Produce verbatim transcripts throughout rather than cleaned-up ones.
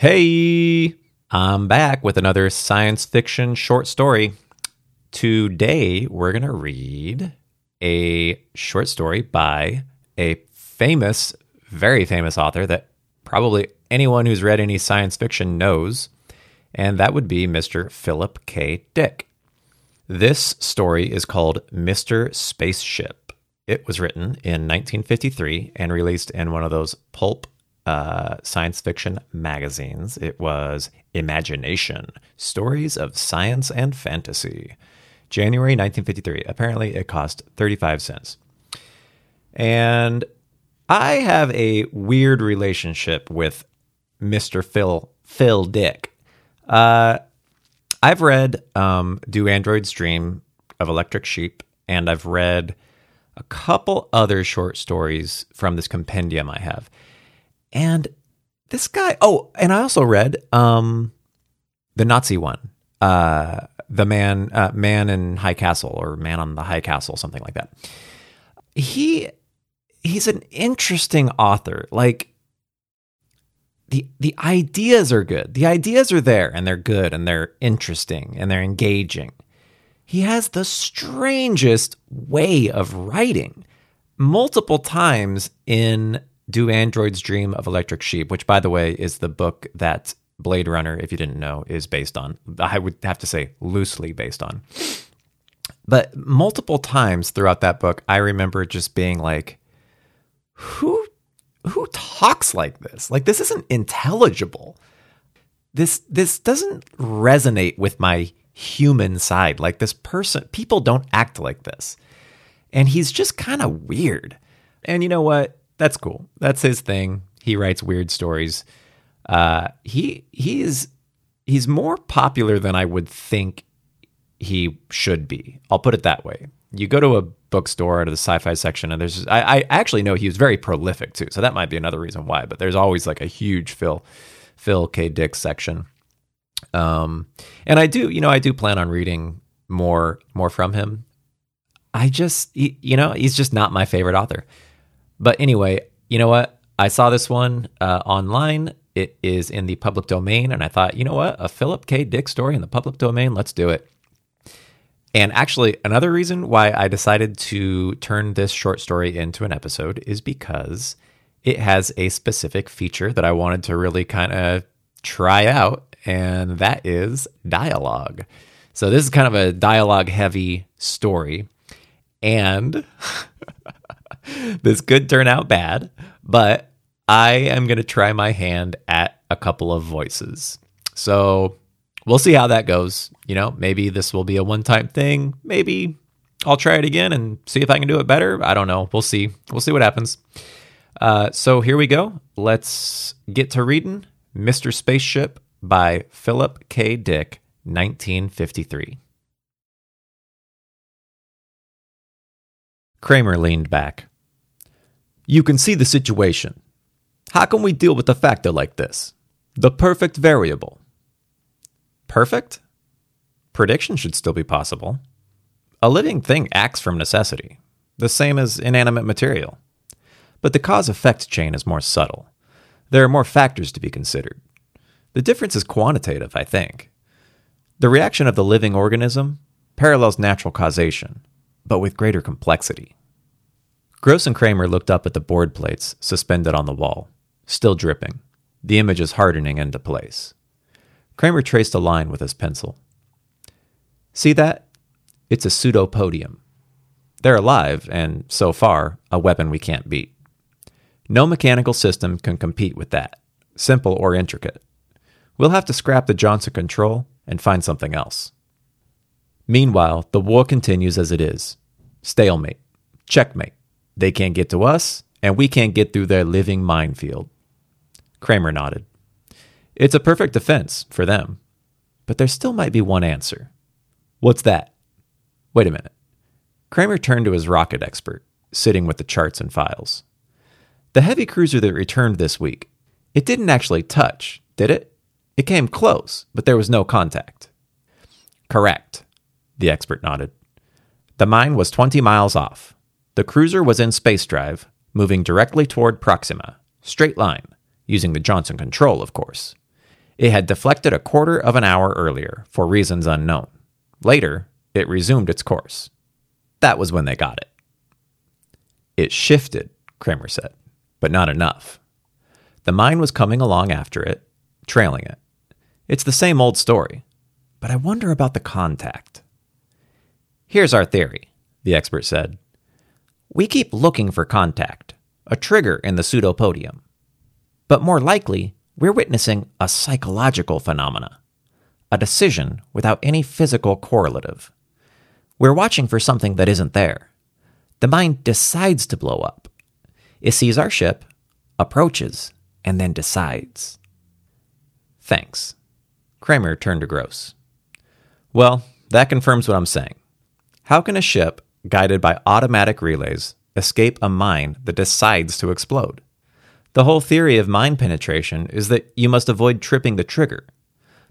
Hey, I'm back with another science fiction short story. Today, we're going to read a short story by a famous, very famous author that probably anyone who's read any science fiction knows, and that would be Mister Philip K. Dick. This story is called Mister Spaceship. It was written in nineteen fifty-three and released in one of those pulp Uh, science fiction magazines. It was Imagination, Stories of Science and Fantasy, January nineteen fifty-three. Apparently, it cost thirty-five cents. And I have a weird relationship with Mister Phil Phil Dick. Uh, I've read um, Do Androids Dream of Electric Sheep, and I've read a couple other short stories from this compendium I have. And this guy, oh, and I also read um, the Nazi one, uh, the man, uh, man in High Castle, or Man on the High Castle, something like that. He he's an interesting author. Like the the ideas are good, the ideas are there, and they're good, and they're interesting, and they're engaging. He has the strangest way of writing. Multiple times in Do Androids Dream of Electric Sheep, which, by the way, is the book that Blade Runner, if you didn't know, is based on. I would have to say loosely based on. But multiple times throughout that book, I remember just being like, who who talks like this? Like, this isn't intelligible. This this doesn't resonate with my human side. Like, this person, people don't act like this. And he's just kind of weird. And you know what? That's cool. That's his thing. He writes weird stories. Uh, he he is he's more popular than I would think he should be. I'll put it that way. You go to a bookstore or to the sci-fi section, and there's I, I actually know he was very prolific too, so that might be another reason why. But there's always like a huge Phil Phil K. Dick section. Um, and I do you know I do plan on reading more more from him. I just he, you know he's just not my favorite author. But anyway, you know what? I saw this one uh, online. It is in the public domain. And I thought, you know what? A Philip K. Dick story in the public domain. Let's do it. And actually, another reason why I decided to turn this short story into an episode is because it has a specific feature that I wanted to really kind of try out. And that is dialogue. So this is kind of a dialogue-heavy story. And this could turn out bad, but I am going to try my hand at a couple of voices. So we'll see how that goes. You know, maybe this will be a one-time thing. Maybe I'll try it again and see if I can do it better. I don't know. We'll see. We'll see what happens. Uh, so here we go. Let's get to reading Mister Spaceship by Philip K. Dick, nineteen fifty-three. Kramer leaned back. You can see the situation. How can we deal with a factor like this? The perfect variable. Perfect? Prediction should still be possible. A living thing acts from necessity, the same as inanimate material. But the cause-effect chain is more subtle. There are more factors to be considered. The difference is quantitative, I think. The reaction of the living organism parallels natural causation, but with greater complexity. Gross and Kramer looked up at the board plates suspended on the wall, still dripping, the images hardening into place. Kramer traced a line with his pencil. See that? It's a pseudopodium. They're alive, and so far, a weapon we can't beat. No mechanical system can compete with that, simple or intricate. We'll have to scrap the Johnson control and find something else. Meanwhile, the war continues as it is. Stalemate. Checkmate. They can't get to us, and we can't get through their living minefield. Kramer nodded. It's a perfect defense for them. But there still might be one answer. What's that? Wait a minute. Kramer turned to his rocket expert, sitting with the charts and files. The heavy cruiser that returned this week, it didn't actually touch, did it? It came close, but there was no contact. Correct, the expert nodded. The mine was twenty miles off. The cruiser was in space drive, moving directly toward Proxima, straight line, using the Johnson control, of course. It had deflected a quarter of an hour earlier, for reasons unknown. Later, it resumed its course. That was when they got it. It shifted, Kramer said, but not enough. The mine was coming along after it, trailing it. It's the same old story, but I wonder about the contact. Here's our theory, the expert said. We keep looking for contact, a trigger in the pseudopodium. But more likely, we're witnessing a psychological phenomena, a decision without any physical correlative. We're watching for something that isn't there. The mind decides to blow up. It sees our ship, approaches, and then decides. Thanks. Kramer turned to Gross. Well, that confirms what I'm saying. How can a ship, guided by automatic relays, escape a mine that decides to explode? The whole theory of mine penetration is that you must avoid tripping the trigger.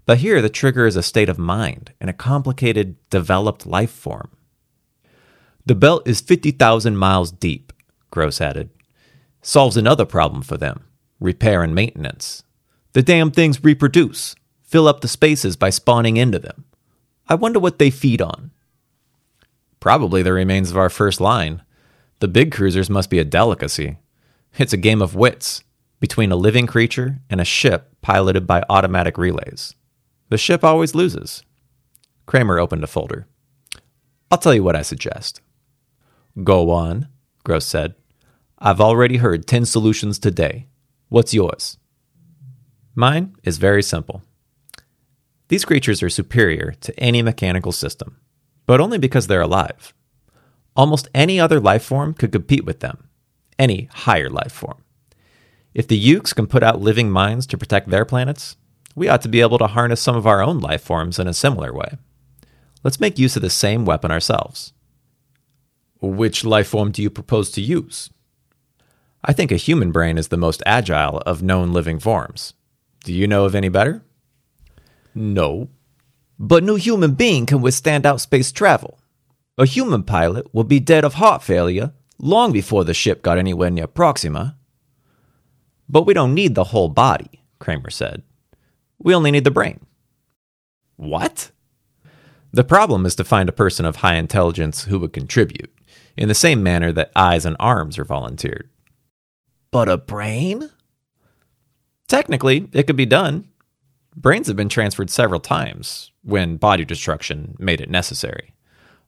But here the trigger is a state of mind and a complicated, developed life form. The belt is fifty thousand miles deep, Gross added. Solves another problem for them, repair and maintenance. The damn things reproduce, fill up the spaces by spawning into them. I wonder what they feed on. Probably the remains of our first line. The big cruisers must be a delicacy. It's a game of wits between a living creature and a ship piloted by automatic relays. The ship always loses. Kramer opened a folder. I'll tell you what I suggest. Go on, Gross said. I've already heard ten solutions today. What's yours? Mine is very simple. These creatures are superior to any mechanical system, but only because they're alive. Almost any other life form could compete with them, any higher life form. If the Yuks can put out living minds to protect their planets, we ought to be able to harness some of our own life forms in a similar way. Let's make use of the same weapon ourselves. Which life form do you propose to use? I think a human brain is the most agile of known living forms. Do you know of any better? No. But no human being can withstand outspace travel. A human pilot will be dead of heart failure long before the ship got anywhere near Proxima. But we don't need the whole body, Kramer said. We only need the brain. What? The problem is to find a person of high intelligence who would contribute, in the same manner that eyes and arms are volunteered. But a brain? Technically, it could be done. Brains have been transferred several times when body destruction made it necessary.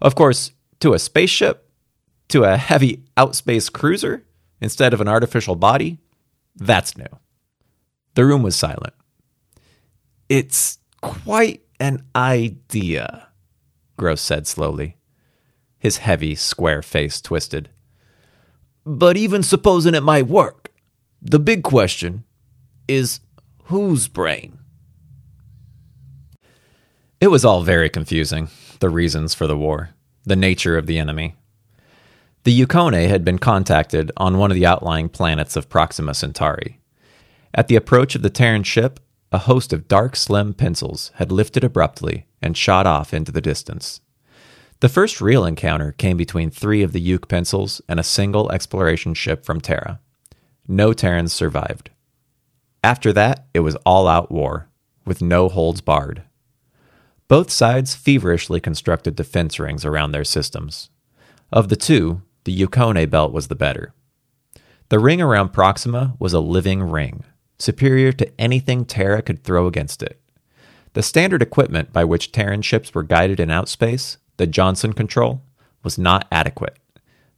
Of course, to a spaceship, to a heavy outspace cruiser, instead of an artificial body, that's new. The room was silent. It's quite an idea, Gross said slowly. His heavy, square face twisted. But even supposing it might work, the big question is whose brain? It was all very confusing. The reasons for the war, the nature of the enemy. The Yukone had been contacted on one of the outlying planets of Proxima Centauri. At the approach of the Terran ship, a host of dark, slim pencils had lifted abruptly and shot off into the distance. The first real encounter came between three of the Yuk pencils and a single exploration ship from Terra. No Terrans survived. After that, it was all-out war, with no holds barred. Both sides feverishly constructed defense rings around their systems. Of the two, the Yukone belt was the better. The ring around Proxima was a living ring, superior to anything Terra could throw against it. The standard equipment by which Terran ships were guided in outspace, the Johnson control, was not adequate.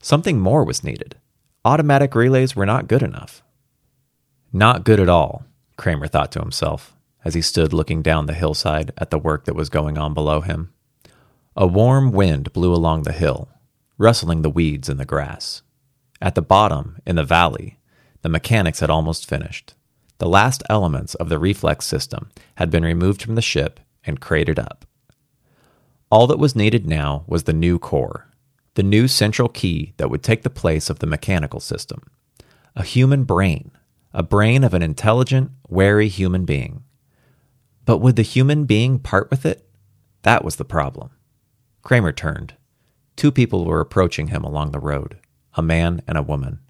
Something more was needed. Automatic relays were not good enough. Not good at all, Kramer thought to himself, as he stood looking down the hillside at the work that was going on below him. A warm wind blew along the hill, rustling the weeds and the grass. At the bottom, in the valley, the mechanics had almost finished. The last elements of the reflex system had been removed from the ship and crated up. All that was needed now was the new core, the new central key that would take the place of the mechanical system. A human brain, a brain of an intelligent, wary human being. But would the human being part with it? That was the problem. Kramer turned. Two people were approaching him along the road, a man and a woman.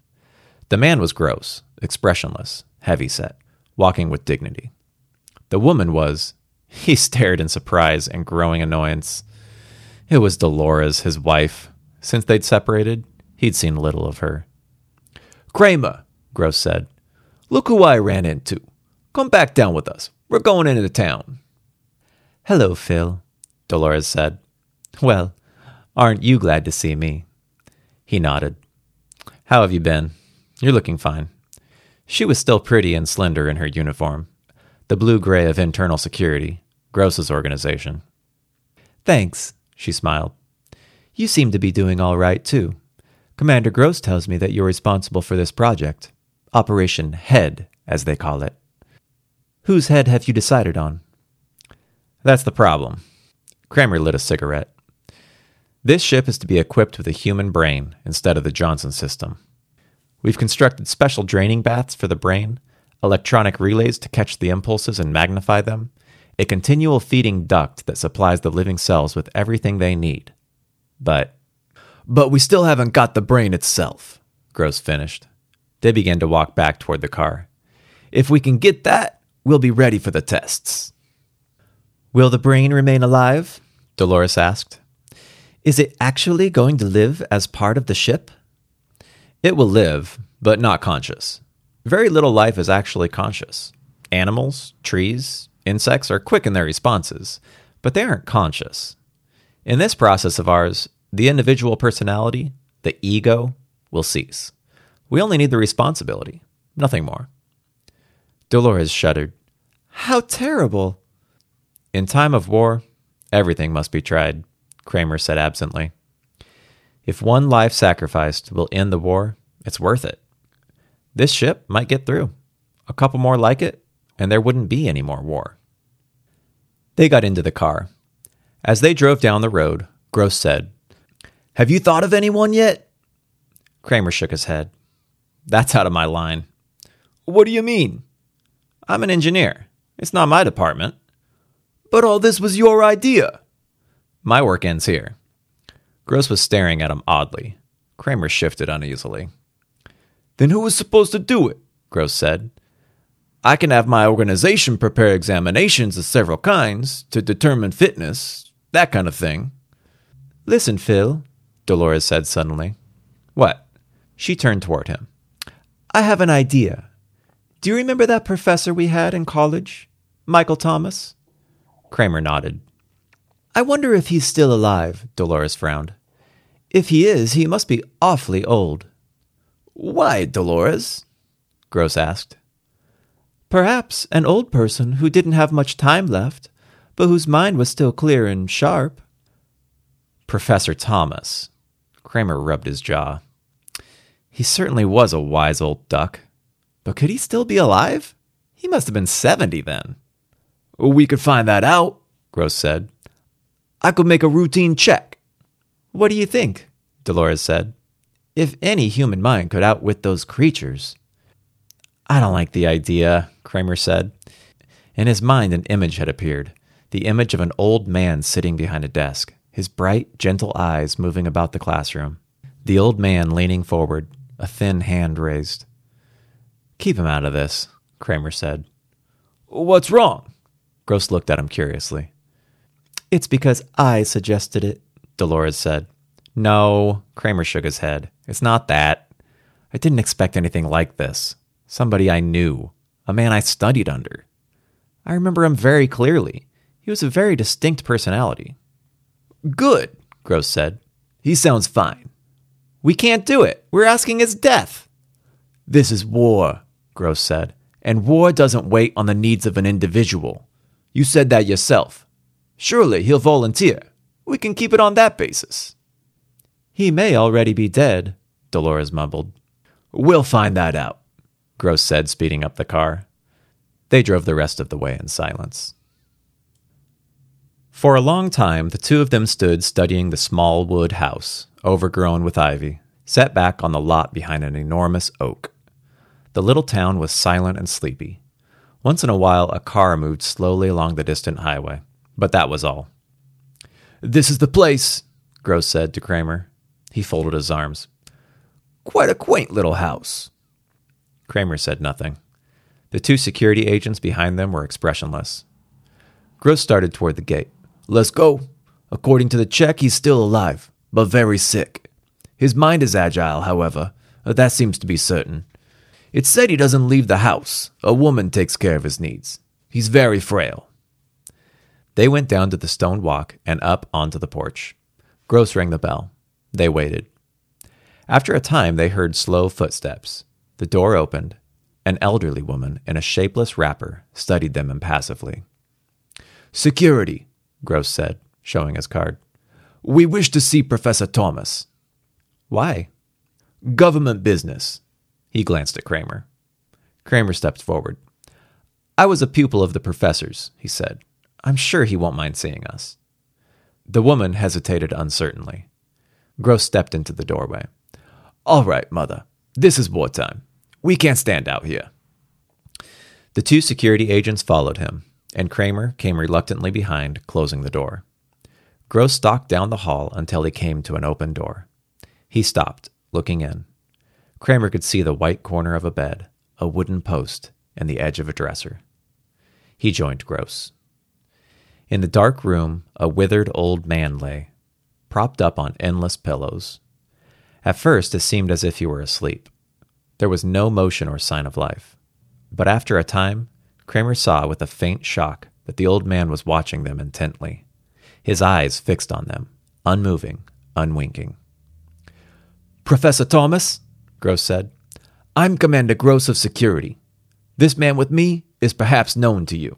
The man was Gross, expressionless, heavy-set, walking with dignity. The woman was. He stared in surprise and growing annoyance. It was Dolores, his wife. Since they'd separated, he'd seen little of her. "Kramer," Gross said. "Look who I ran into. Come back down with us. We're going into the town." "Hello, Phil," Dolores said. "Well, aren't you glad to see me?" He nodded. "How have you been? You're looking fine." She was still pretty and slender in her uniform, the blue-gray of internal security, Gross's organization. "Thanks," she smiled. "You seem to be doing all right, too. Commander Gross tells me that you're responsible for this project. Operation Head, as they call it. Whose head have you decided on?" "That's the problem." Kramer lit a cigarette. "This ship is to be equipped with a human brain instead of the Johnson system. We've constructed special draining baths for the brain, electronic relays to catch the impulses and magnify them, a continual feeding duct that supplies the living cells with everything they need. But... But we still haven't got the brain itself," Gross finished. They began to walk back toward the car. "If we can get that, we'll be ready for the tests." "Will the brain remain alive?" Dolores asked. "Is it actually going to live as part of the ship?" "It will live, but not conscious. Very little life is actually conscious. Animals, trees, insects are quick in their responses, but they aren't conscious. In this process of ours, the individual personality, the ego, will cease. We only need the responsibility, nothing more." Dolores shuddered. "How terrible!" "In time of war, everything must be tried," Kramer said absently. "If one life sacrificed will end the war, it's worth it. This ship might get through. A couple more like it, and there wouldn't be any more war." They got into the car. As they drove down the road, Gross said, "Have you thought of anyone yet?" Kramer shook his head. "That's out of my line." "What do you mean?" "I'm an engineer. It's not my department." "But all this was your idea." "My work ends here." Gross was staring at him oddly. Kramer shifted uneasily. "Then who was supposed to do it?" Gross said. "I can have my organization prepare examinations of several kinds to determine fitness, that kind of thing." "Listen, Phil," Dolores said suddenly. "What?" She turned toward him. "I have an idea. Do you remember that professor we had in college? Michael Thomas?" Kramer nodded. "I wonder if he's still alive," Dolores frowned. "If he is, he must be awfully old." "Why, Dolores?" Gross asked. "Perhaps an old person who didn't have much time left, but whose mind was still clear and sharp." "Professor Thomas." Kramer rubbed his jaw. He certainly was a wise old duck. But could he still be alive? He must have been seventy then. "We could find that out," Gross said. "I could make a routine check." "What do you think?" Dolores said. "If any human mind could outwit those creatures." "I don't like the idea," Kramer said. In his mind, an image had appeared. The image of an old man sitting behind a desk, his bright, gentle eyes moving about the classroom. The old man leaning forward, a thin hand raised. "Keep him out of this," Kramer said. "What's wrong?" Gross looked at him curiously. "It's because I suggested it," Dolores said. "No," Kramer shook his head. "It's not that. I didn't expect anything like this. Somebody I knew. A man I studied under. I remember him very clearly. He was a very distinct personality." "Good," Gross said. "He sounds fine." "We can't do it. We're asking his death." "This is war," Gross said. "And war doesn't wait on the needs of an individual. You said that yourself. Surely he'll volunteer. We can keep it on that basis." "He may already be dead," Dolores mumbled. "We'll find that out," Gross said, speeding up the car. They drove the rest of the way in silence. For a long time, the two of them stood studying the small wood house, overgrown with ivy, set back on the lot behind an enormous oak. The little town was silent and sleepy. Once in a while, a car moved slowly along the distant highway. But that was all. "This is the place," Gross said to Kramer. He folded his arms. "Quite a quaint little house." Kramer said nothing. The two security agents behind them were expressionless. Gross started toward the gate. "Let's go. According to the check, he's still alive, but very sick. His mind is agile, however. That seems to be certain. It's said he doesn't leave the house. A woman takes care of his needs. He's very frail." They went down to the stone walk and up onto the porch. Gross rang the bell. They waited. After a time, they heard slow footsteps. The door opened. An elderly woman in a shapeless wrapper studied them impassively. "Security," Gross said, showing his card. "We wish to see Professor Thomas." "Why?" "Government business." He glanced at Kramer. Kramer stepped forward. "I was a pupil of the professor's," he said. "I'm sure he won't mind seeing us." The woman hesitated uncertainly. Gross stepped into the doorway. "All right, Mother. This is wartime. We can't stand out here." The two security agents followed him, and Kramer came reluctantly behind, closing the door. Gross stalked down the hall until he came to an open door. He stopped, looking in. Kramer could see the white corner of a bed, a wooden post, and the edge of a dresser. He joined Gross. In the dark room, a withered old man lay, propped up on endless pillows. At first, it seemed as if he were asleep. There was no motion or sign of life. But after a time, Kramer saw with a faint shock that the old man was watching them intently, his eyes fixed on them, unmoving, unwinking. "Professor Thomas," Gross said, "I'm Commander Gross of Security. This man with me is perhaps known to you."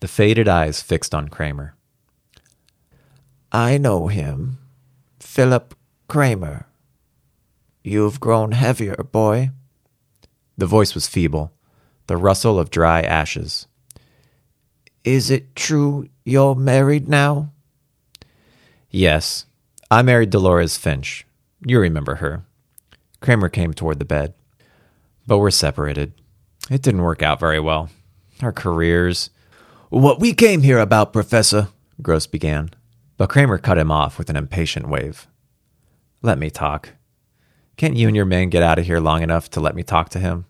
The faded eyes fixed on Kramer. "I know him. Philip Kramer. You've grown heavier, boy." The voice was feeble, the rustle of dry ashes. "Is it true you're married now?" "Yes. I married Dolores Finch. You remember her." Kramer came toward the bed. "But we're separated. It didn't work out very well. Our careers..." "What we came here about, Professor," Gross began, but Kramer cut him off with an impatient wave. "Let me talk. Can't you and your men get out of here long enough to let me talk to him?"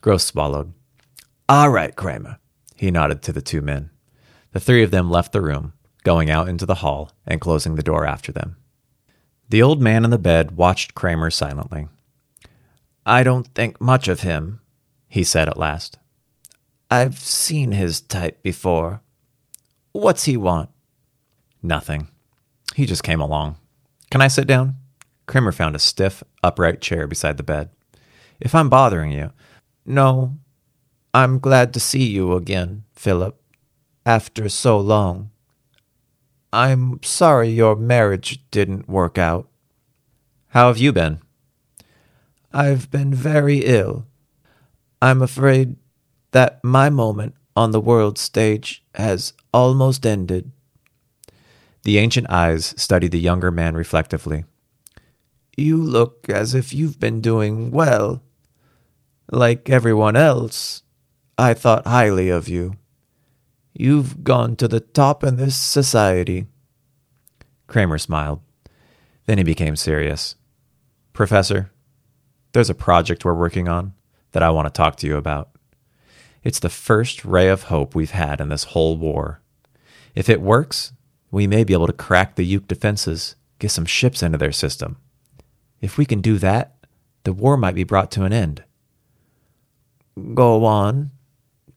Gross swallowed. "All right, Kramer," he nodded to the two men. The three of them left the room, going out into the hall and closing the door after them. The old man in the bed watched Kramer silently. "I don't think much of him," he said at last. "I've seen his type before. What's he want?" "Nothing. He just came along. Can I sit down?" Kramer found a stiff, upright chair beside the bed. "If I'm bothering you..." "No. I'm glad to see you again, Philip. After so long. I'm sorry your marriage didn't work out." "How have you been?" "I've been very ill. I'm afraid... that my moment on the world stage has almost ended." The ancient eyes studied the younger man reflectively. "You look as if you've been doing well. Like everyone else, I thought highly of you. You've gone to the top in this society." Kramer smiled. Then he became serious. "Professor, there's a project we're working on that I want to talk to you about. It's the first ray of hope we've had in this whole war. If it works, we may be able to crack the Yuke defenses, get some ships into their system. If we can do that, the war might be brought to an end." "Go on.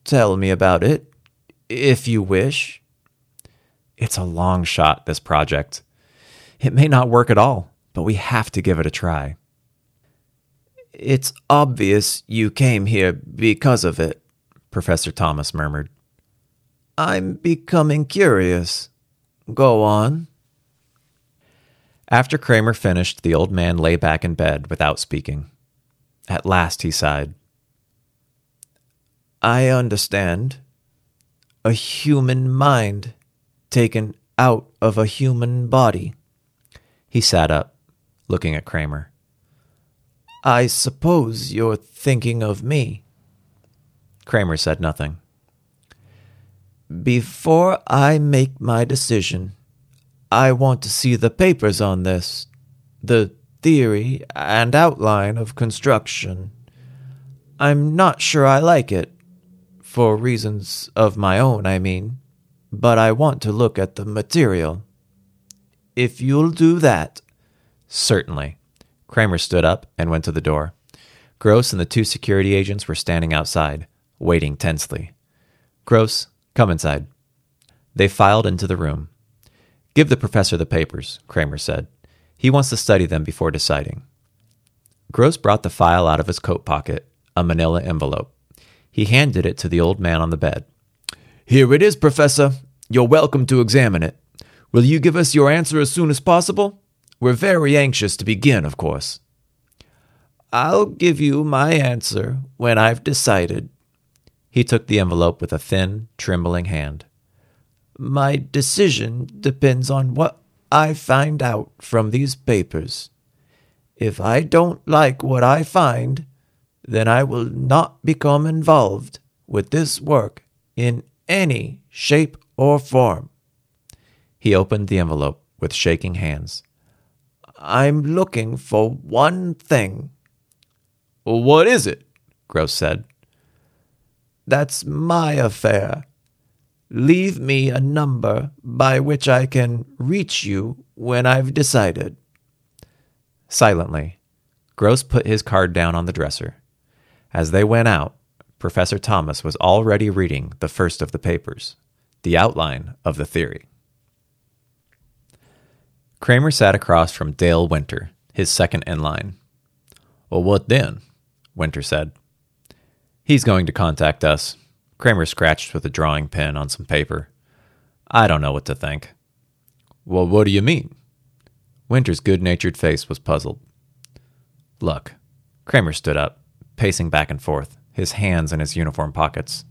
Tell me about it, if you wish." "It's a long shot, this project. It may not work at all, but we have to give it a try." "It's obvious you came here because of it," Professor Thomas murmured. "I'm becoming curious. Go on." After Kramer finished, the old man lay back in bed without speaking. At last he sighed. "I understand. A human mind taken out of a human body." He sat up, looking at Kramer. "I suppose you're thinking of me." Kramer said nothing. "Before I make my decision, I want to see the papers on this, the theory and outline of construction. I'm not sure I like it. For reasons of my own, I mean. But I want to look at the material. If you'll do that. Certainly. Kramer stood up and went to the door. Gross and the two security agents were standing outside, waiting tensely. Gross, come inside. They filed into the room. Give the professor the papers, Kramer said. He wants to study them before deciding. Gross brought the file out of his coat pocket, a manila envelope. He handed it to the old man on the bed. Here it is, Professor. You're welcome to examine it. Will you give us your answer as soon as possible? We're very anxious to begin, of course. I'll give you my answer when I've decided. He took the envelope with a thin, trembling hand. My decision depends on what I find out from these papers. If I don't like what I find, then I will not become involved with this work in any shape or form. He opened the envelope with shaking hands. I'm looking for one thing. What is it? Gross said. That's my affair. Leave me a number by which I can reach you when I've decided. Silently, Gross put his card down on the dresser. As they went out, Professor Thomas was already reading the first of the papers, the outline of the theory. Kramer sat across from Dale Winter, his second in line. Well, what then? Winter said. He's going to contact us. Kramer scratched with a drawing pen on some paper. I don't know what to think. Well, what do you mean? Winter's good-natured face was puzzled. Look. Kramer stood up, pacing back and forth, his hands in his uniform pockets.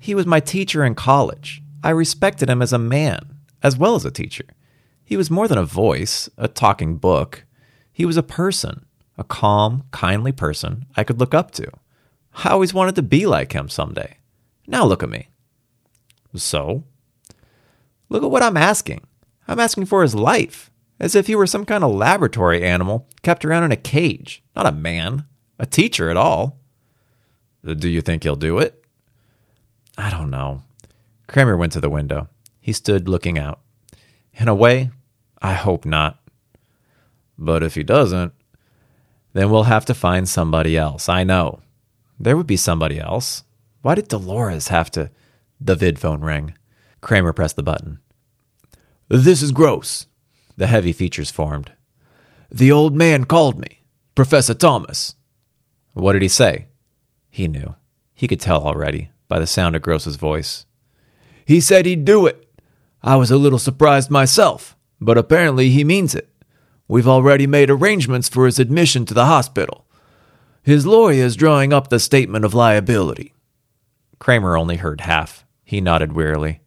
He was my teacher in college. I respected him as a man, as well as a teacher. He was more than a voice, a talking book. He was a person, a calm, kindly person I could look up to. I always wanted to be like him someday. Now look at me. So? Look at what I'm asking. I'm asking for his life, as if he were some kind of laboratory animal kept around in a cage. Not a man, a teacher at all. Do you think he'll do it? I don't know. Kramer went to the window. He stood looking out. In a way, I hope not. But if he doesn't, then we'll have to find somebody else. I know. There would be somebody else. Why did Dolores have to... The vidphone rang. Kramer pressed the button. This is Gross. The heavy features formed. The old man called me. Professor Thomas. What did he say? He knew. He could tell already by the sound of Gross's voice. He said he'd do it. I was a little surprised myself, but apparently he means it. We've already made arrangements for his admission to the hospital. His lawyer is drawing up the statement of liability. Kramer only heard half. He nodded wearily.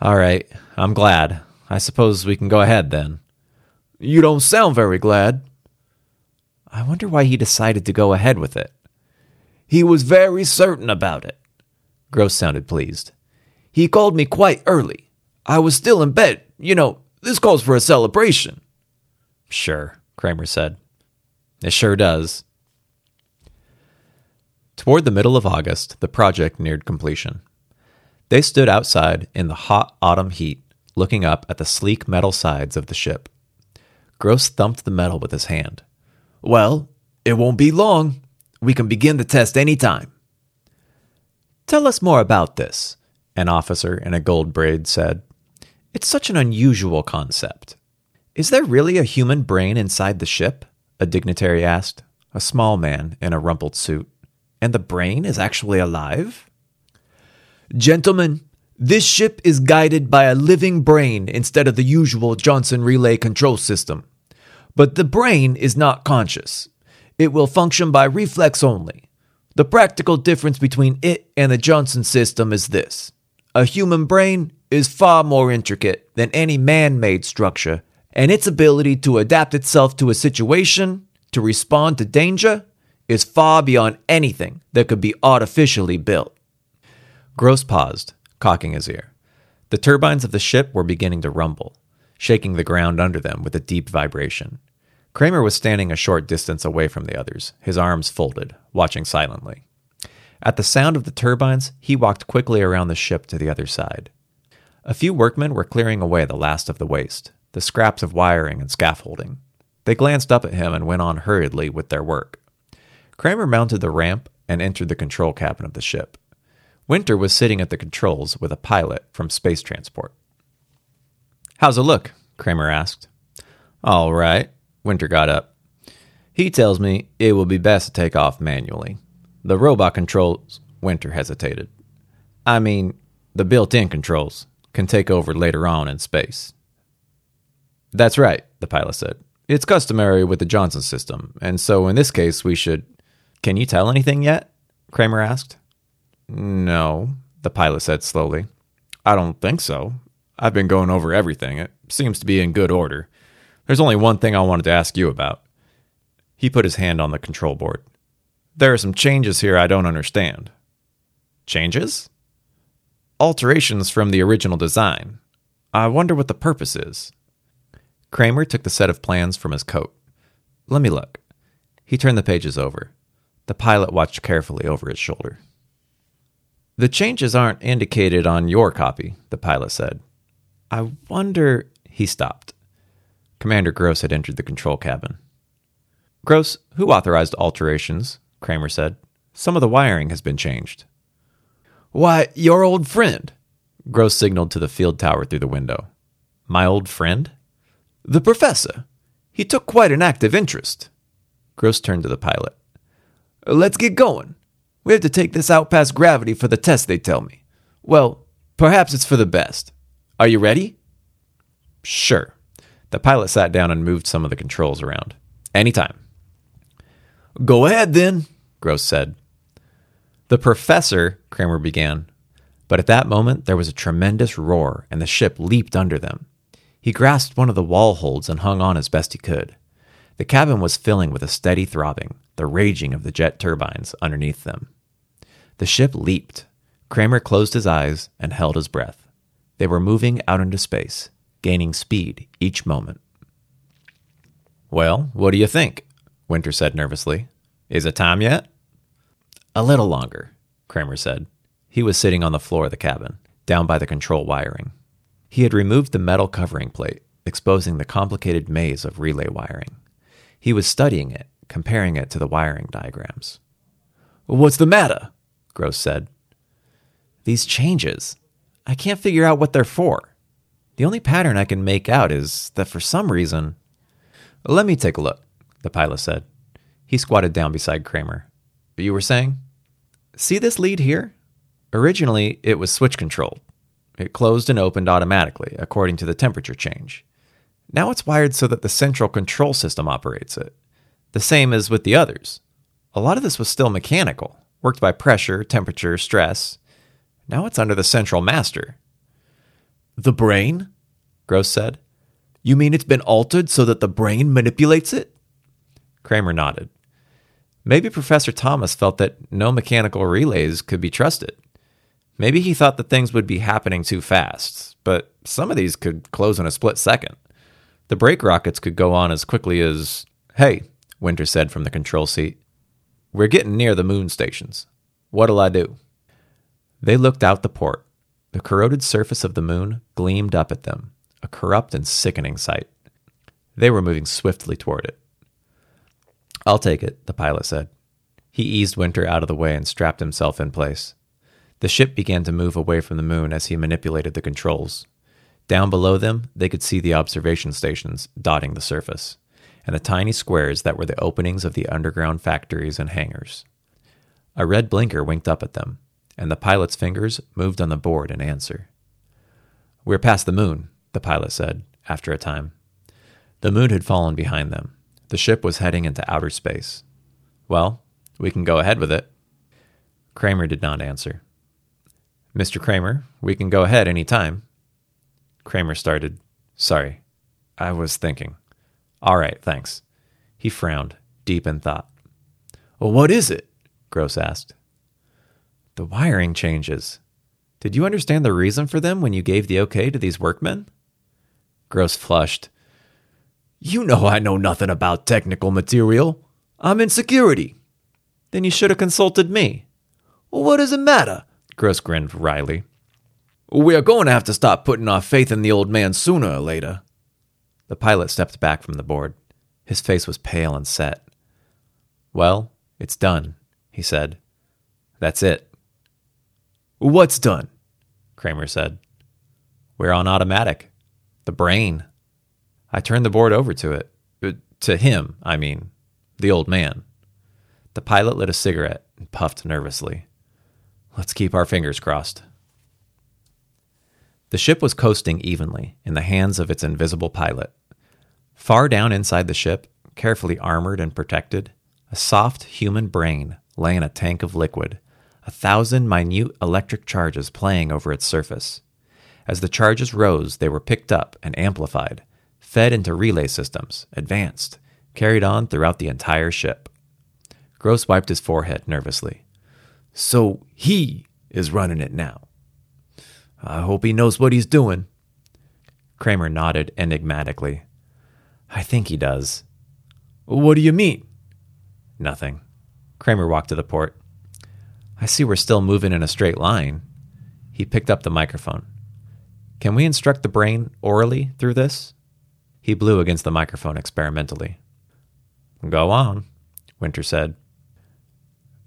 All right, I'm glad. I suppose we can go ahead then. You don't sound very glad. I wonder why he decided to go ahead with it. He was very certain about it. Gross sounded pleased. He called me quite early. I was still in bed. You know, this calls for a celebration. Sure, Kramer said. It sure does. Toward the middle of August, the project neared completion. They stood outside in the hot autumn heat, looking up at the sleek metal sides of the ship. Gross thumped the metal with his hand. Well, it won't be long. We can begin the test any time. Tell us more about this, an officer in a gold braid said. It's such an unusual concept. Is there really a human brain inside the ship? A dignitary asked, a small man in a rumpled suit. And the brain is actually alive? Gentlemen, this ship is guided by a living brain instead of the usual Johnson relay control system. But the brain is not conscious. It will function by reflex only. The practical difference between it and the Johnson system is this. A human brain is far more intricate than any man-made structure, and its ability to adapt itself to a situation, to respond to danger, is far beyond anything that could be artificially built. Gross paused, cocking his ear. The turbines of the ship were beginning to rumble, shaking the ground under them with a deep vibration. Kramer was standing a short distance away from the others, his arms folded, watching silently. At the sound of the turbines, he walked quickly around the ship to the other side. A few workmen were clearing away the last of the waste, the scraps of wiring and scaffolding. They glanced up at him and went on hurriedly with their work. Kramer mounted the ramp and entered the control cabin of the ship. Winter was sitting at the controls with a pilot from space transport. "How's it look?" Kramer asked. "All right." Winter got up. "He tells me it will be best to take off manually. The robot controls," Winter hesitated. "I mean, the built-in controls can take over later on in space." "That's right," the pilot said. "It's customary with the Johnson system, and so in this case we should..." "Can you tell anything yet?" Kramer asked. "No," the pilot said slowly. "I don't think so. I've been going over everything. It seems to be in good order. There's only one thing I wanted to ask you about." He put his hand on the control board. "There are some changes here I don't understand." "Changes?" "Alterations from the original design. I wonder what the purpose is." Kramer took the set of plans from his coat. "Let me look." He turned the pages over. The pilot watched carefully over his shoulder. "The changes aren't indicated on your copy," the pilot said. "I wonder..." He stopped. Commander Gross had entered the control cabin. "Gross, who authorized alterations?" Kramer said. "Some of the wiring has been changed." "Why, your old friend," Gross signaled to the field tower through the window. "My old friend?" "The professor. He took quite an active interest." Gross turned to the pilot. "Let's get going. We have to take this out past gravity for the test, they tell me. Well, perhaps it's for the best. Are you ready?" "Sure." The pilot sat down and moved some of the controls around. "Anytime." "Go ahead, then," Gross said. "The professor," Kramer began, but at that moment there was a tremendous roar and the ship leaped under them. He grasped one of the wall holds and hung on as best he could. The cabin was filling with a steady throbbing, the raging of the jet turbines underneath them. The ship leaped. Kramer closed his eyes and held his breath. They were moving out into space, gaining speed each moment. "Well, what do you think?" Winter said nervously. "Is it time yet?" "A little longer," Kramer said. He was sitting on the floor of the cabin, down by the control wiring. He had removed the metal covering plate, exposing the complicated maze of relay wiring. He was studying it, comparing it to the wiring diagrams. "What's the matter?" Gross said. "These changes. I can't figure out what they're for. The only pattern I can make out is that for some reason..." "Let me take a look," the pilot said. He squatted down beside Kramer. "You were saying?" "See this lead here? Originally, it was switch-controlled. It closed and opened automatically, according to the temperature change. Now it's wired so that the central control system operates it. The same as with the others. A lot of this was still mechanical, worked by pressure, temperature, stress. Now it's under the central master." "The brain?" Gross said. "You mean it's been altered so that the brain manipulates it?" Kramer nodded. Maybe Professor Thomas felt that no mechanical relays could be trusted. Maybe he thought that things would be happening too fast, but some of these could close in a split second. The brake rockets could go on as quickly as... "Hey," Winter said from the control seat. "We're getting near the moon stations. What'll I do?" They looked out the port. The corroded surface of the moon gleamed up at them, a corrupt and sickening sight. They were moving swiftly toward it. "I'll take it," the pilot said. He eased Winter out of the way and strapped himself in place. The ship began to move away from the moon as he manipulated the controls. Down below them, they could see the observation stations dotting the surface, and the tiny squares that were the openings of the underground factories and hangars. A red blinker winked up at them, and the pilot's fingers moved on the board in answer. "We're past the moon," the pilot said, after a time. The moon had fallen behind them. The ship was heading into outer space. "Well, we can go ahead with it." Kramer did not answer. "Mister Kramer, we can go ahead any time." Kramer started. "Sorry, I was thinking." "All right, thanks." He frowned, deep in thought. "Well, what is it?" Gross asked. "The wiring changes. Did you understand the reason for them when you gave the okay to these workmen?" Gross flushed. You know I know nothing about technical material. I'm in security. Then you should have consulted me. Well, what does it matter? Chris grinned wryly. We're going to have to stop putting our faith in the old man sooner or later. The pilot stepped back from the board. His face was pale and set. Well, it's done, he said. That's it. What's done? Kramer said. We're on automatic. The brain. I turned the board over to it. Uh, to him, I mean. The old man. The pilot lit a cigarette and puffed nervously. Let's keep our fingers crossed. The ship was coasting evenly in the hands of its invisible pilot. Far down inside the ship, carefully armored and protected, a soft human brain lay in a tank of liquid, a thousand minute electric charges playing over its surface. As the charges rose, they were picked up and amplified, fed into relay systems, advanced, carried on throughout the entire ship. Gross wiped his forehead nervously. So he is running it now. I hope he knows what he's doing. Kramer nodded enigmatically. I think he does. What do you mean? Nothing. Kramer walked to the port. I see we're still moving in a straight line. He picked up the microphone. Can we instruct the brain orally through this? He blew against the microphone experimentally. Go on, Winter said.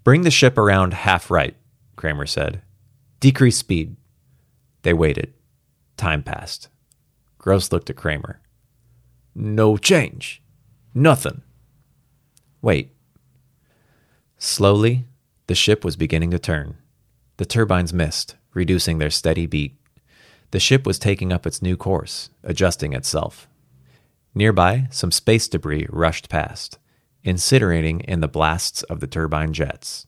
Bring the ship around half right, Kramer said. Decrease speed. They waited. Time passed. Gross looked at Kramer. No change. Nothing. Wait. Slowly, the ship was beginning to turn. The turbines missed, reducing their steady beat. The ship was taking up its new course, adjusting itself. Nearby, some space debris rushed past, incinerating in the blasts of the turbine jets.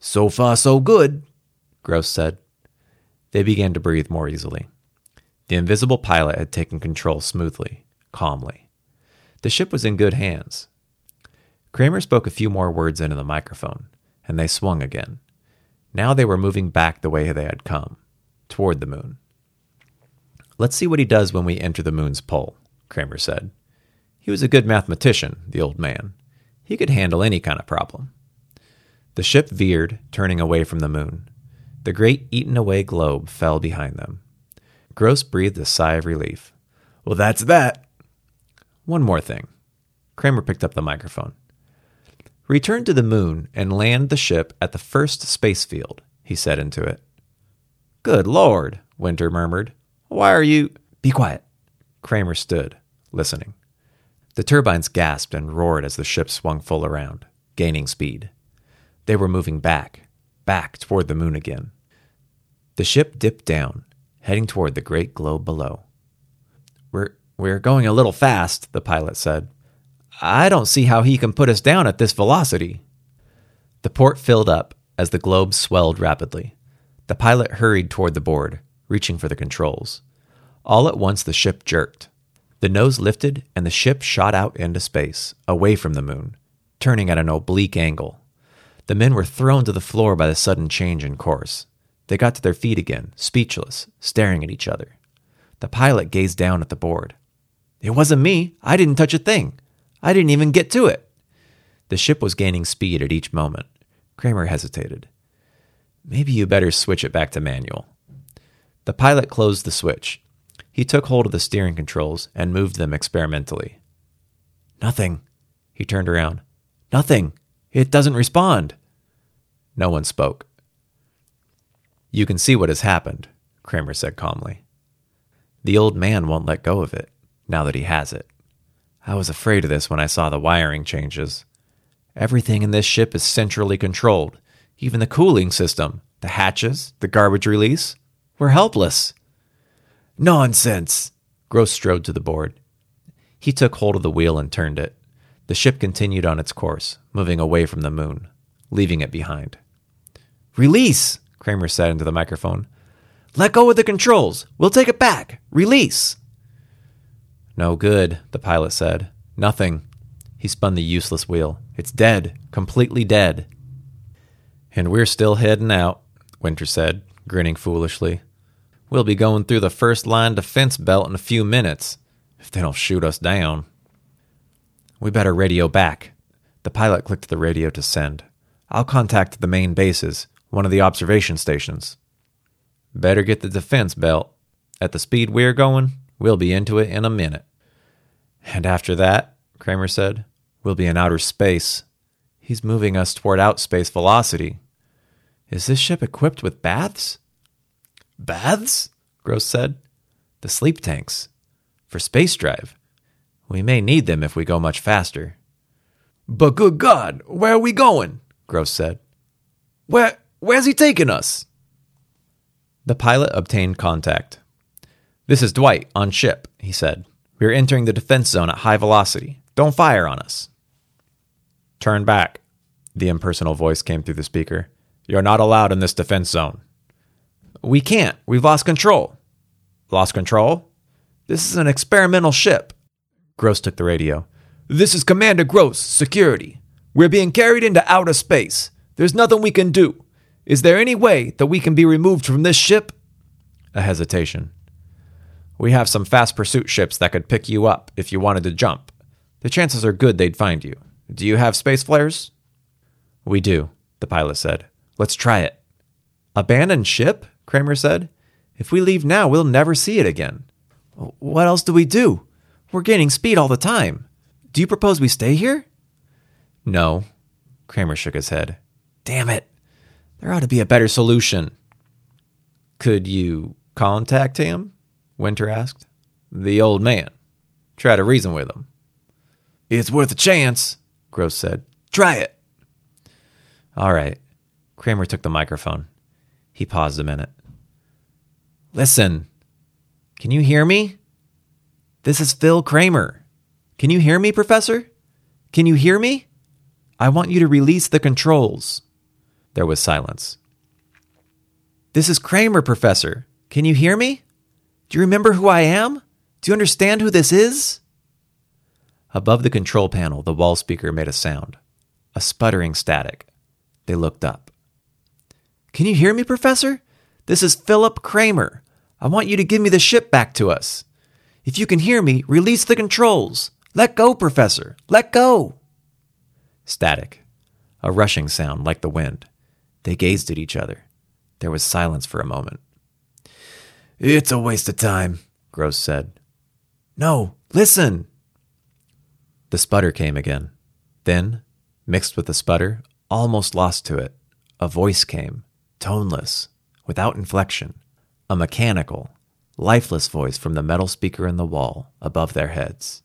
So far, so good, Gross said. They began to breathe more easily. The invisible pilot had taken control smoothly, calmly. The ship was in good hands. Kramer spoke a few more words into the microphone, and they swung again. Now they were moving back the way they had come, toward the moon. Let's see what he does when we enter the moon's pole, Kramer said. He was a good mathematician, the old man. He could handle any kind of problem. The ship veered, turning away from the moon. The great eaten-away globe fell behind them. Gross breathed a sigh of relief. Well, that's that. One more thing. Kramer picked up the microphone. Return to the moon and land the ship at the first space field, he said into it. Good Lord, Winter murmured. Why are you... Be quiet. Kramer stood, listening. The turbines gasped and roared as the ship swung full around, gaining speed. They were moving back, back toward the moon again. The ship dipped down, heading toward the great globe below. We're, we're going a little fast, the pilot said. I don't see how he can put us down at this velocity. The port filled up as the globe swelled rapidly. The pilot hurried toward the board, reaching for the controls. All at once the ship jerked. The nose lifted and the ship shot out into space, away from the moon, turning at an oblique angle. The men were thrown to the floor by the sudden change in course. They got to their feet again, speechless, staring at each other. The pilot gazed down at the board. It wasn't me. I didn't touch a thing. I didn't even get to it. The ship was gaining speed at each moment. Kramer hesitated. Maybe you better switch it back to manual. The pilot closed the switch. He took hold of the steering controls and moved them experimentally. Nothing. He turned around. Nothing. It doesn't respond. No one spoke. You can see what has happened, Kramer said calmly. The old man won't let go of it, now that he has it. I was afraid of this when I saw the wiring changes. Everything in this ship is centrally controlled. Even the cooling system, the hatches, the garbage release. We're helpless. Nonsense. Gross strode to the board. He took hold of the wheel and turned it. The ship continued on its course, moving away from the moon, leaving it behind. Release, Kramer said into the microphone. Let go of the controls. We'll take it back. Release. No good, the pilot said. Nothing. He spun the useless wheel. It's dead. Completely dead. And we're still heading out, Winter said, grinning foolishly. We'll be going through the first line defense belt in a few minutes. If they don't shoot us down. We better radio back. The pilot clicked the radio to send. I'll contact the main bases, one of the observation stations. Better get the defense belt. At the speed we're going, we'll be into it in a minute. And after that, Kramer said, we'll be in outer space. He's moving us toward outspace velocity. Is this ship equipped with baths? Baths? Gross said. The sleep tanks. For space drive. We may need them if we go much faster. But good God, where are we going? Gross said. Where, where's he taking us? The pilot obtained contact. This is Dwight, on ship, he said. We're entering the defense zone at high velocity. Don't fire on us. Turn back, the impersonal voice came through the speaker. You're not allowed in this defense zone. We can't. We've lost control. Lost control? This is an experimental ship. Gross took the radio. This is Commander Gross, security. We're being carried into outer space. There's nothing we can do. Is there any way that we can be removed from this ship? A hesitation. We have some fast pursuit ships that could pick you up if you wanted to jump. The chances are good they'd find you. Do you have space flares? We do, the pilot said. Let's try it. Abandon ship? Kramer said. If we leave now, we'll never see it again. What else do we do? We're gaining speed all the time. Do you propose we stay here? No. Kramer shook his head. Damn it. There ought to be a better solution. Could you contact him? Winter asked. The old man. Try to reason with him. It's worth a chance, Gross said. Try it. All right. Kramer took the microphone. He paused a minute. Listen. Can you hear me? This is Phil Kramer. Can you hear me, Professor? Can you hear me? I want you to release the controls. There was silence. This is Kramer, Professor. Can you hear me? Do you remember who I am? Do you understand who this is? Above the control panel, the wall speaker made a sound. A sputtering static. They looked up. Can you hear me, Professor? This is Philip Kramer. I want you to give me the ship back to us. If you can hear me, release the controls. Let go, Professor. Let go. Static. A rushing sound like the wind. They gazed at each other. There was silence for a moment. It's a waste of time, Gross said. No, listen. The sputter came again. Then, mixed with the sputter, almost lost to it, a voice came, toneless, without inflection. A mechanical, lifeless voice from the metal speaker in the wall above their heads.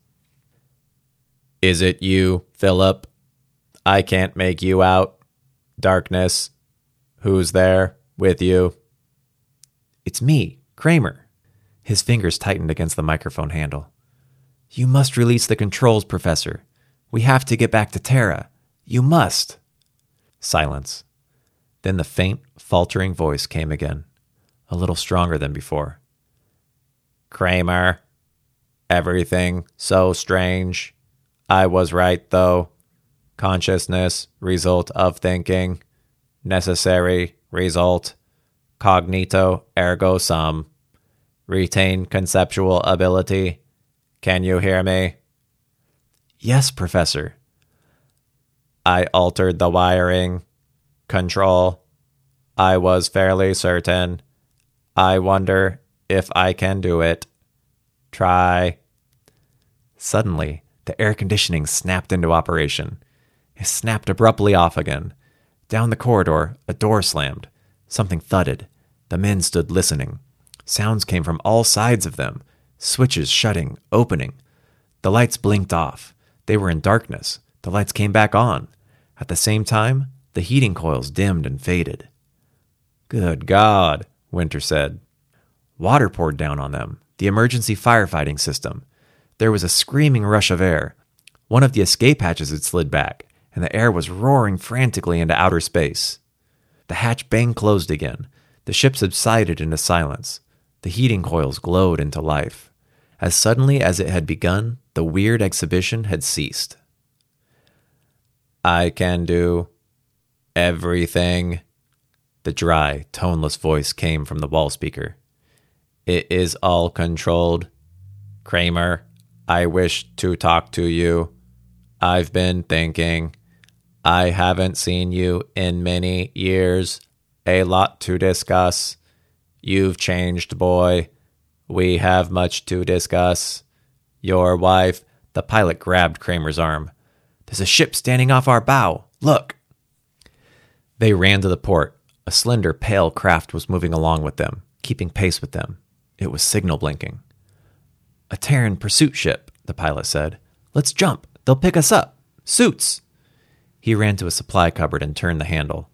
Is it you, Philip? I can't make you out. Darkness. Who's there with you? It's me, Kramer. His fingers tightened against the microphone handle. You must release the controls, Professor. We have to get back to Terra. You must. Silence. Then the faint, faltering voice came again. A little stronger than before. Kramer, everything so strange. I was right, though. Consciousness, result of thinking. Necessary, result. Cognito, ergo sum. Retain conceptual ability. Can you hear me? Yes, Professor. I altered the wiring. Control. I was fairly certain. I wonder if I can do it. Try. Suddenly, the air conditioning snapped into operation. It snapped abruptly off again. Down the corridor, a door slammed. Something thudded. The men stood listening. Sounds came from all sides of them. Switches shutting, opening. The lights blinked off. They were in darkness. The lights came back on. At the same time, the heating coils dimmed and faded. Good God! Winter said. Water poured down on them, the emergency firefighting system. There was a screaming rush of air. One of the escape hatches had slid back, and the air was roaring frantically into outer space. The hatch banged closed again. The ship subsided into silence. The heating coils glowed into life. As suddenly as it had begun, the weird exhibition had ceased. I can do everything. The dry, toneless voice came from the wall speaker. It is all controlled. Kramer, I wish to talk to you. I've been thinking. I haven't seen you in many years. A lot to discuss. You've changed, boy. We have much to discuss. Your wife. The pilot grabbed Kramer's arm. There's a ship standing off our bow. Look. They ran to the port. A slender, pale craft was moving along with them, keeping pace with them. It was signal blinking. A Terran pursuit ship, the pilot said. Let's jump. They'll pick us up. Suits. He ran to a supply cupboard and turned the handle.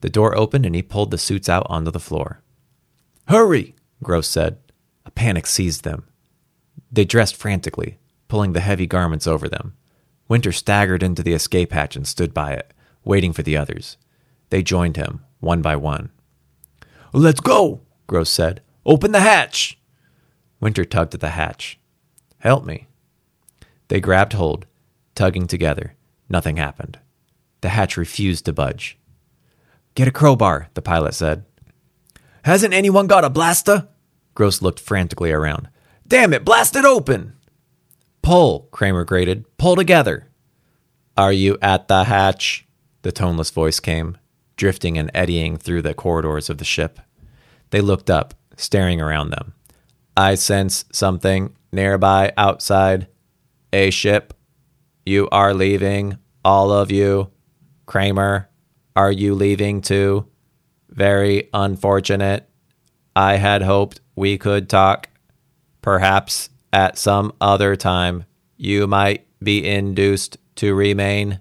The door opened and he pulled the suits out onto the floor. Hurry, Gross said. A panic seized them. They dressed frantically, pulling the heavy garments over them. Winter staggered into the escape hatch and stood by it, waiting for the others. They joined him, one by one. Let's go, Gross said. Open the hatch. Winter tugged at the hatch. Help me. They grabbed hold, tugging together. Nothing happened. The hatch refused to budge. Get a crowbar, the pilot said. Hasn't anyone got a blaster? Gross looked frantically around. Damn it, blast it open! Pull, Kramer grated. Pull together. Are you at the hatch? The toneless voice came, drifting and eddying through the corridors of the ship. They looked up, staring around them. I sense something nearby outside. A ship. You are leaving, all of you. Kramer, are you leaving too? Very unfortunate. I had hoped we could talk. Perhaps at some other time you might be induced to remain.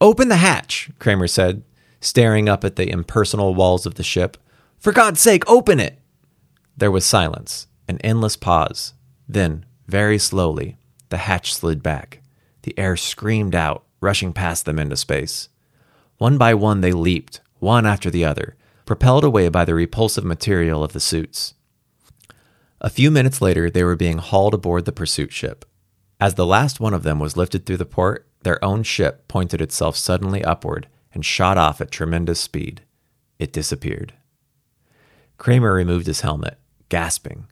Open the hatch, Kramer said, staring up at the impersonal walls of the ship. For God's sake, open it! There was silence, an endless pause. Then, very slowly, the hatch slid back. The air screamed out, rushing past them into space. One by one they leaped, one after the other, propelled away by the repulsive material of the suits. A few minutes later, they were being hauled aboard the pursuit ship. As the last one of them was lifted through the port, their own ship pointed itself suddenly upward and shot off at tremendous speed. It disappeared. Kramer removed his helmet, gasping.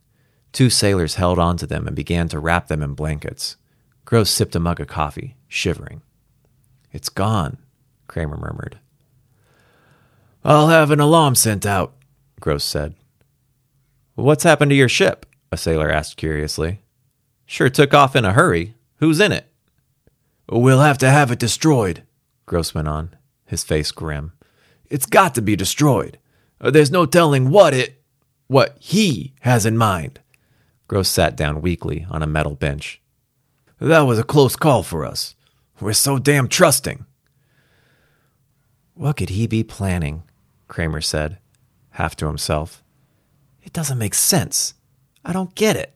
Two sailors held onto them and began to wrap them in blankets. Gross sipped a mug of coffee, shivering. It's gone, Kramer murmured. I'll have an alarm sent out, Gross said. What's happened to your ship? A sailor asked curiously. Sure took off in a hurry. Who's in it? We'll have to have it destroyed, Gross went on, his face grim. It's got to be destroyed. There's no telling what it, what he has in mind. Gross sat down weakly on a metal bench. That was a close call for us. We're so damn trusting. What could he be planning? Kramer said, half to himself. It doesn't make sense. I don't get it.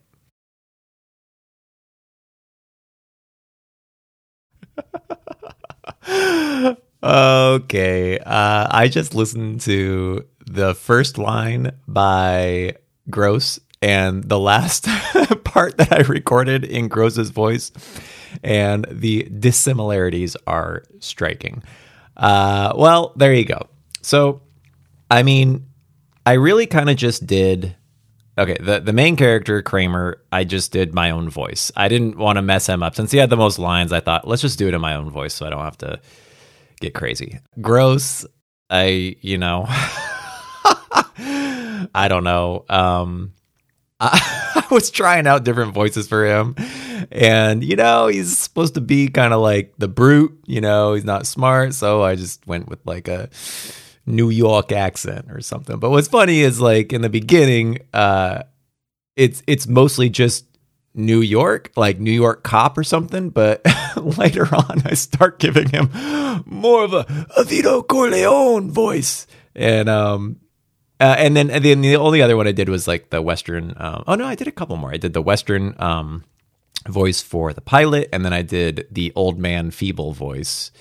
Okay, uh, I just listened to the first line by Gross and the last part that I recorded in Gross's voice, and the dissimilarities are striking. Uh, well, there you go. So, I mean, I really kind of just did... Okay, the, the main character, Kramer, I just did my own voice. I didn't want to mess him up. Since he had the most lines, I thought, let's just do it in my own voice so I don't have to get crazy. Gross, I, you know... I don't know. Um... I was trying out different voices for him, and you know, he's supposed to be kind of like the brute, you know, he's not smart. So I just went with like a New York accent or something. But what's funny is like in the beginning, uh, it's, it's mostly just New York, like New York cop or something. But later on I start giving him more of a, a Vito Corleone voice. And, um, Uh, and then and then the only other one I did was like the Western. Um, oh, no, I did a couple more. I did the Western um, voice for the pilot. And then I did the old man feeble voice.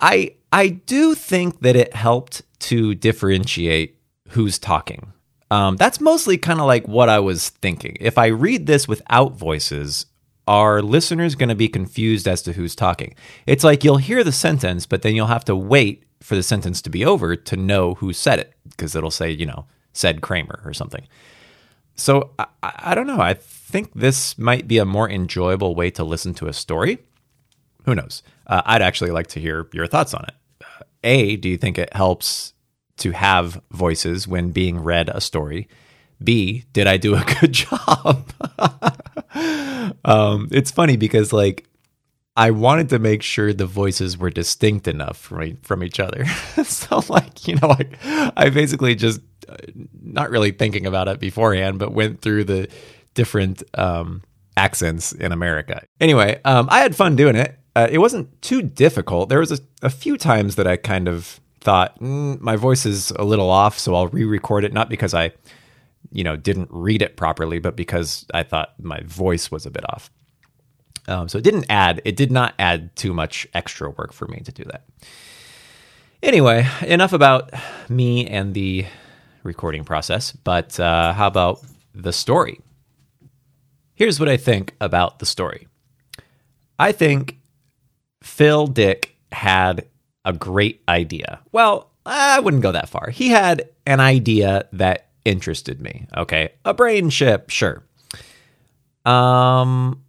I I do think that it helped to differentiate who's talking. Um, that's mostly kind of like what I was thinking. If I read this without voices, our listeners going to be confused as to who's talking. It's like you'll hear the sentence, but then you'll have to wait for the sentence to be over to know who said it, because it'll say, you know, said Kramer or something. So I, I don't know. I think this might be a more enjoyable way to listen to a story. Who knows? Uh, I'd actually like to hear your thoughts on it. Uh, A, do you think it helps to have voices when being read a story? B, did I do a good job? um, it's funny because, like, I wanted to make sure the voices were distinct enough from, from each other. So, like, you know, like, I basically just, uh, not really thinking about it beforehand, but went through the different um, accents in America. Anyway, um, I had fun doing it. Uh, it wasn't too difficult. There was a, a few times that I kind of thought, mm, my voice is a little off, so I'll re-record it, not because I... you know, didn't read it properly, but because I thought my voice was a bit off. Um, so it didn't add, it did not add too much extra work for me to do that. Anyway, enough about me and the recording process, but uh, how about the story? Here's what I think about the story. I think Phil Dick had a great idea. Well, I wouldn't go that far. He had an idea that interested me. Okay, a brain chip, sure. Um,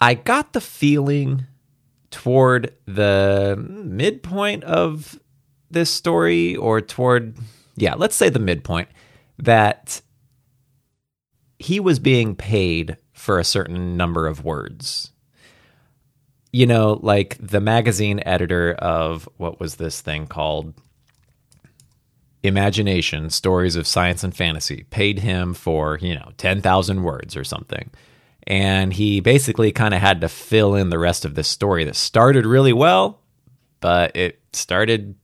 I got the feeling toward the midpoint of this story, or toward, yeah, let's say the midpoint, that he was being paid for a certain number of words. You know, like the magazine editor of, what was this thing called? Imagination, Stories of Science and Fantasy, paid him for, you know, ten thousand words or something. And he basically kind of had to fill in the rest of this story that started really well, but it started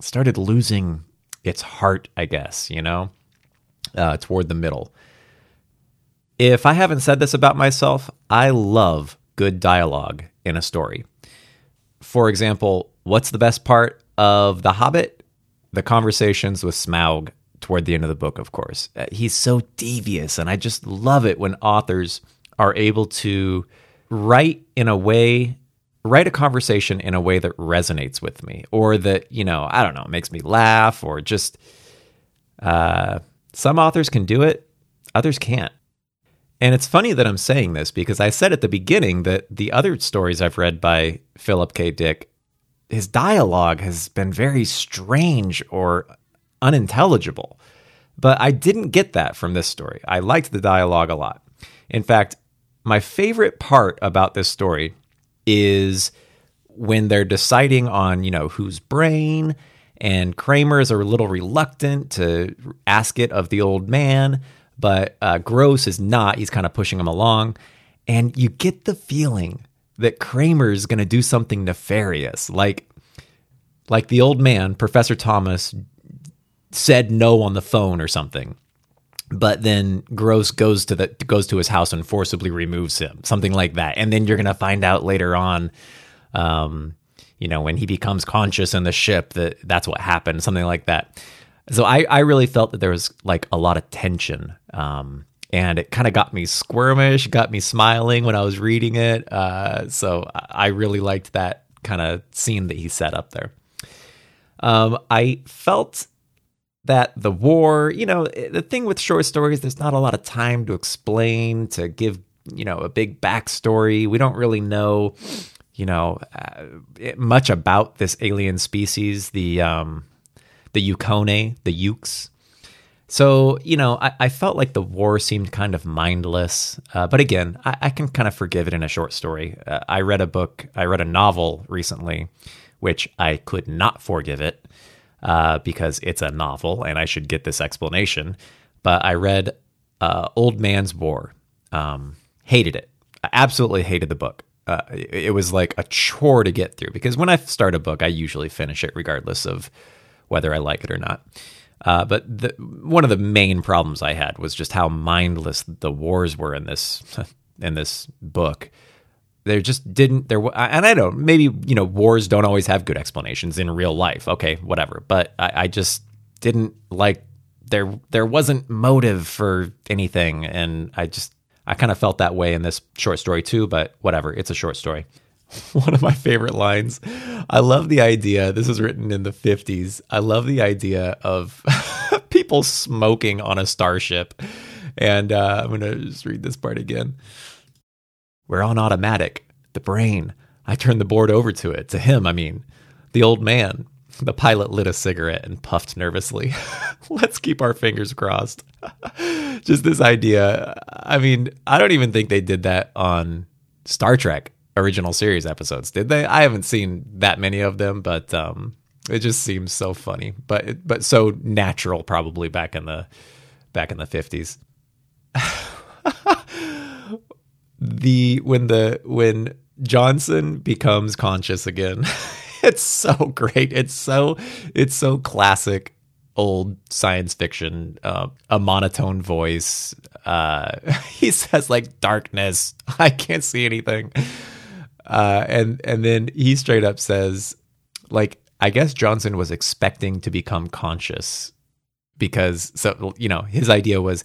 started losing its heart, I guess, you know, uh, toward the middle. If I haven't said this about myself, I love good dialogue in a story. For example, what's the best part of The Hobbit? The conversations with Smaug toward the end of the book, of course. He's so devious, and I just love it when authors are able to write in a way, write a conversation in a way that resonates with me, or that, you know, I don't know, makes me laugh, or just, uh, some authors can do it, others can't. And it's funny that I'm saying this, because I said at the beginning that the other stories I've read by Philip K. Dick, his dialogue has been very strange or unintelligible, but I didn't get that from this story. I liked the dialogue a lot. In fact, my favorite part about this story is when they're deciding on, you know, whose brain, and Kramer is a little reluctant to ask it of the old man, but uh, Gross is not. He's kind of pushing him along, and you get the feeling that Kramer's going to do something nefarious. Like, like the old man, Professor Thomas, said no on the phone or something. But then Gross goes to the, goes to his house and forcibly removes him, something like that. And then you're going to find out later on, um, you know, when he becomes conscious in the ship, that that's what happened, something like that. So I, I really felt that there was like a lot of tension, um, and it kind of got me squirmish, got me smiling when I was reading it. Uh, so I really liked that kind of scene that he set up there. Um, I felt that the war, you know, the thing with short stories, there's not a lot of time to explain, to give, you know, a big backstory. We don't really know, you know, uh, much about this alien species, the um, the Yukone, the Yukes. So, you know, I, I felt like the war seemed kind of mindless. Uh, but again, I, I can kind of forgive it in a short story. Uh, I read a book, I read a novel recently, which I could not forgive it uh, because it's a novel and I should get this explanation. But I read uh, Old Man's War. Um, hated it. I absolutely hated the book. Uh, it, it was like a chore to get through, because when I start a book, I usually finish it regardless of whether I like it or not. Uh, but the, one of the main problems I had was just how mindless the wars were in this in this book. There just didn't there, and I don't maybe you know wars don't always have good explanations in real life. Okay, whatever. But I, I just didn't like there there wasn't motive for anything, and I just I kind of felt that way in this short story too. But whatever, it's a short story. One of my favorite lines. I love the idea. This is written in the fifties. I love the idea of people smoking on a starship. And uh, I'm going to just read this part again. We're on automatic. The brain. I turned the board over to it. To him, I mean. The old man. The pilot lit a cigarette and puffed nervously. Let's keep our fingers crossed. Just this idea. I mean, I don't even think they did that on Star Trek original series episodes, did they? I haven't seen that many of them, but um, it just seems so funny. But it, but so natural, probably back in the back in the fifties. the when the when Johnson becomes conscious again. It's so great. It's so it's so classic old science fiction. Uh, a monotone voice. Uh, he says like, "Darkness, I can't see anything," uh, and and then he straight up says, like, "I guess Johnson was expecting to become conscious because so you know his idea was,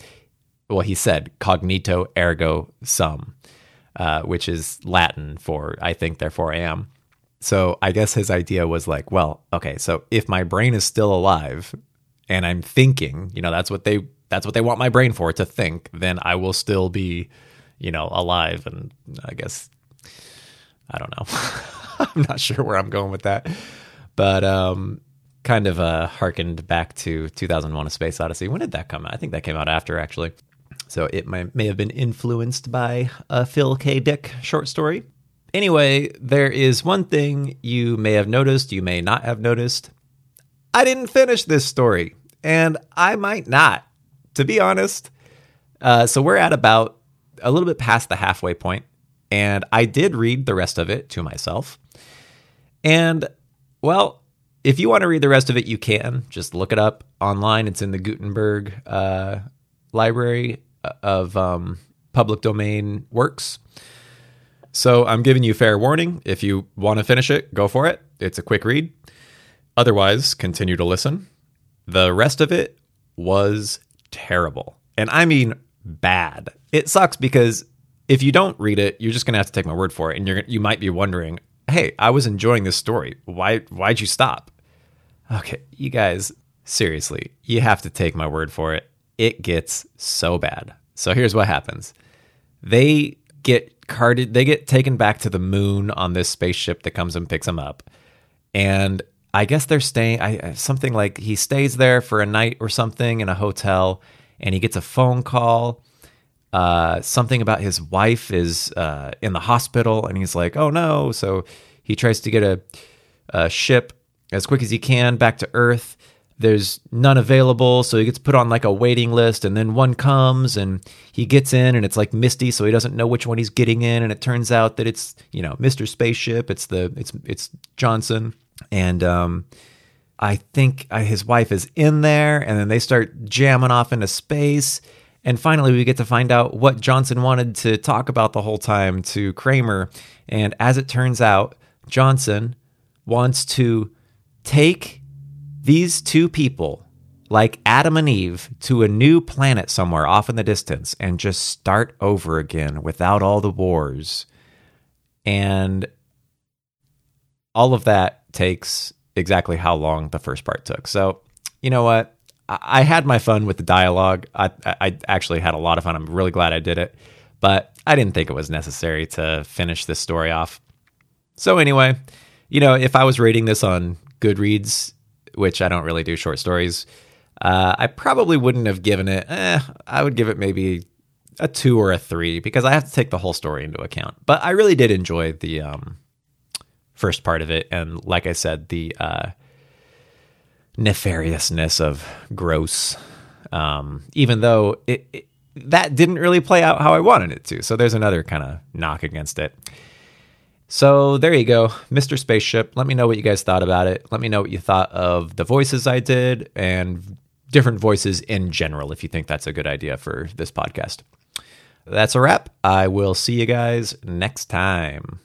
well, he said cognito ergo sum, uh, which is Latin for I think therefore I am." So I guess his idea was like, well, okay, so if my brain is still alive and I'm thinking, you know, that's what they that's what they want my brain for, to think, then I will still be, you know, alive. And I guess, I don't know. I'm not sure where I'm going with that. But um, kind of uh, harkened back to two thousand one: A Space Odyssey. When did that come out? I think that came out after, actually. So it may, may have been influenced by a Phil K. Dick short story. Anyway, there is one thing you may have noticed, you may not have noticed. I didn't finish this story, and I might not, to be honest. Uh, so we're at about a little bit past the halfway point, and I did read the rest of it to myself. And, well, if you want to read the rest of it, you can. Just look it up online. It's in the Gutenberg uh, library of um, public domain works. So I'm giving you fair warning. If you want to finish it, go for it. It's a quick read. Otherwise, continue to listen. The rest of it was terrible. And I mean bad. It sucks because if you don't read it, you're just going to have to take my word for it. And you're you might be wondering, hey, I was enjoying this story. Why, why'd you stop? Okay, you guys, seriously, you have to take my word for it. It gets so bad. So here's what happens. They get... carted they get taken back to the moon on this spaceship that comes and picks them up, and I guess they're staying I something like he stays there for a night or something in a hotel, and he gets a phone call uh something about his wife is uh in the hospital, and he's like, oh no. So he tries to get a, a ship as quick as he can back to Earth. There's none available, so he gets put on like a waiting list, and then one comes, and he gets in, and it's like misty, so he doesn't know which one he's getting in, and it turns out that it's, you know, Mister Spaceship, it's the it's it's Johnson, and um, I think I, his wife is in there, and then they start jamming off into space, and finally we get to find out what Johnson wanted to talk about the whole time to Kramer, and as it turns out, Johnson wants to take these two people, like Adam and Eve, to a new planet somewhere off in the distance and just start over again without all the wars. And all of that takes exactly how long the first part took. So, you know what? I, I had my fun with the dialogue. I, I, I actually had a lot of fun. I'm really glad I did it. But I didn't think it was necessary to finish this story off. So anyway, you know, if I was reading this on Goodreads, which I don't really do short stories, uh, I probably wouldn't have given it, eh, I would give it maybe a two or a three, because I have to take the whole story into account. But I really did enjoy the um, first part of it, and like I said, the uh, nefariousness of gross, um, even though it, it that didn't really play out how I wanted it to. So there's another kind of knock against it. So there you go, Mister Spaceship. Let me know what you guys thought about it. Let me know what you thought of the voices I did and different voices in general, if you think that's a good idea for this podcast. That's a wrap. I will see you guys next time.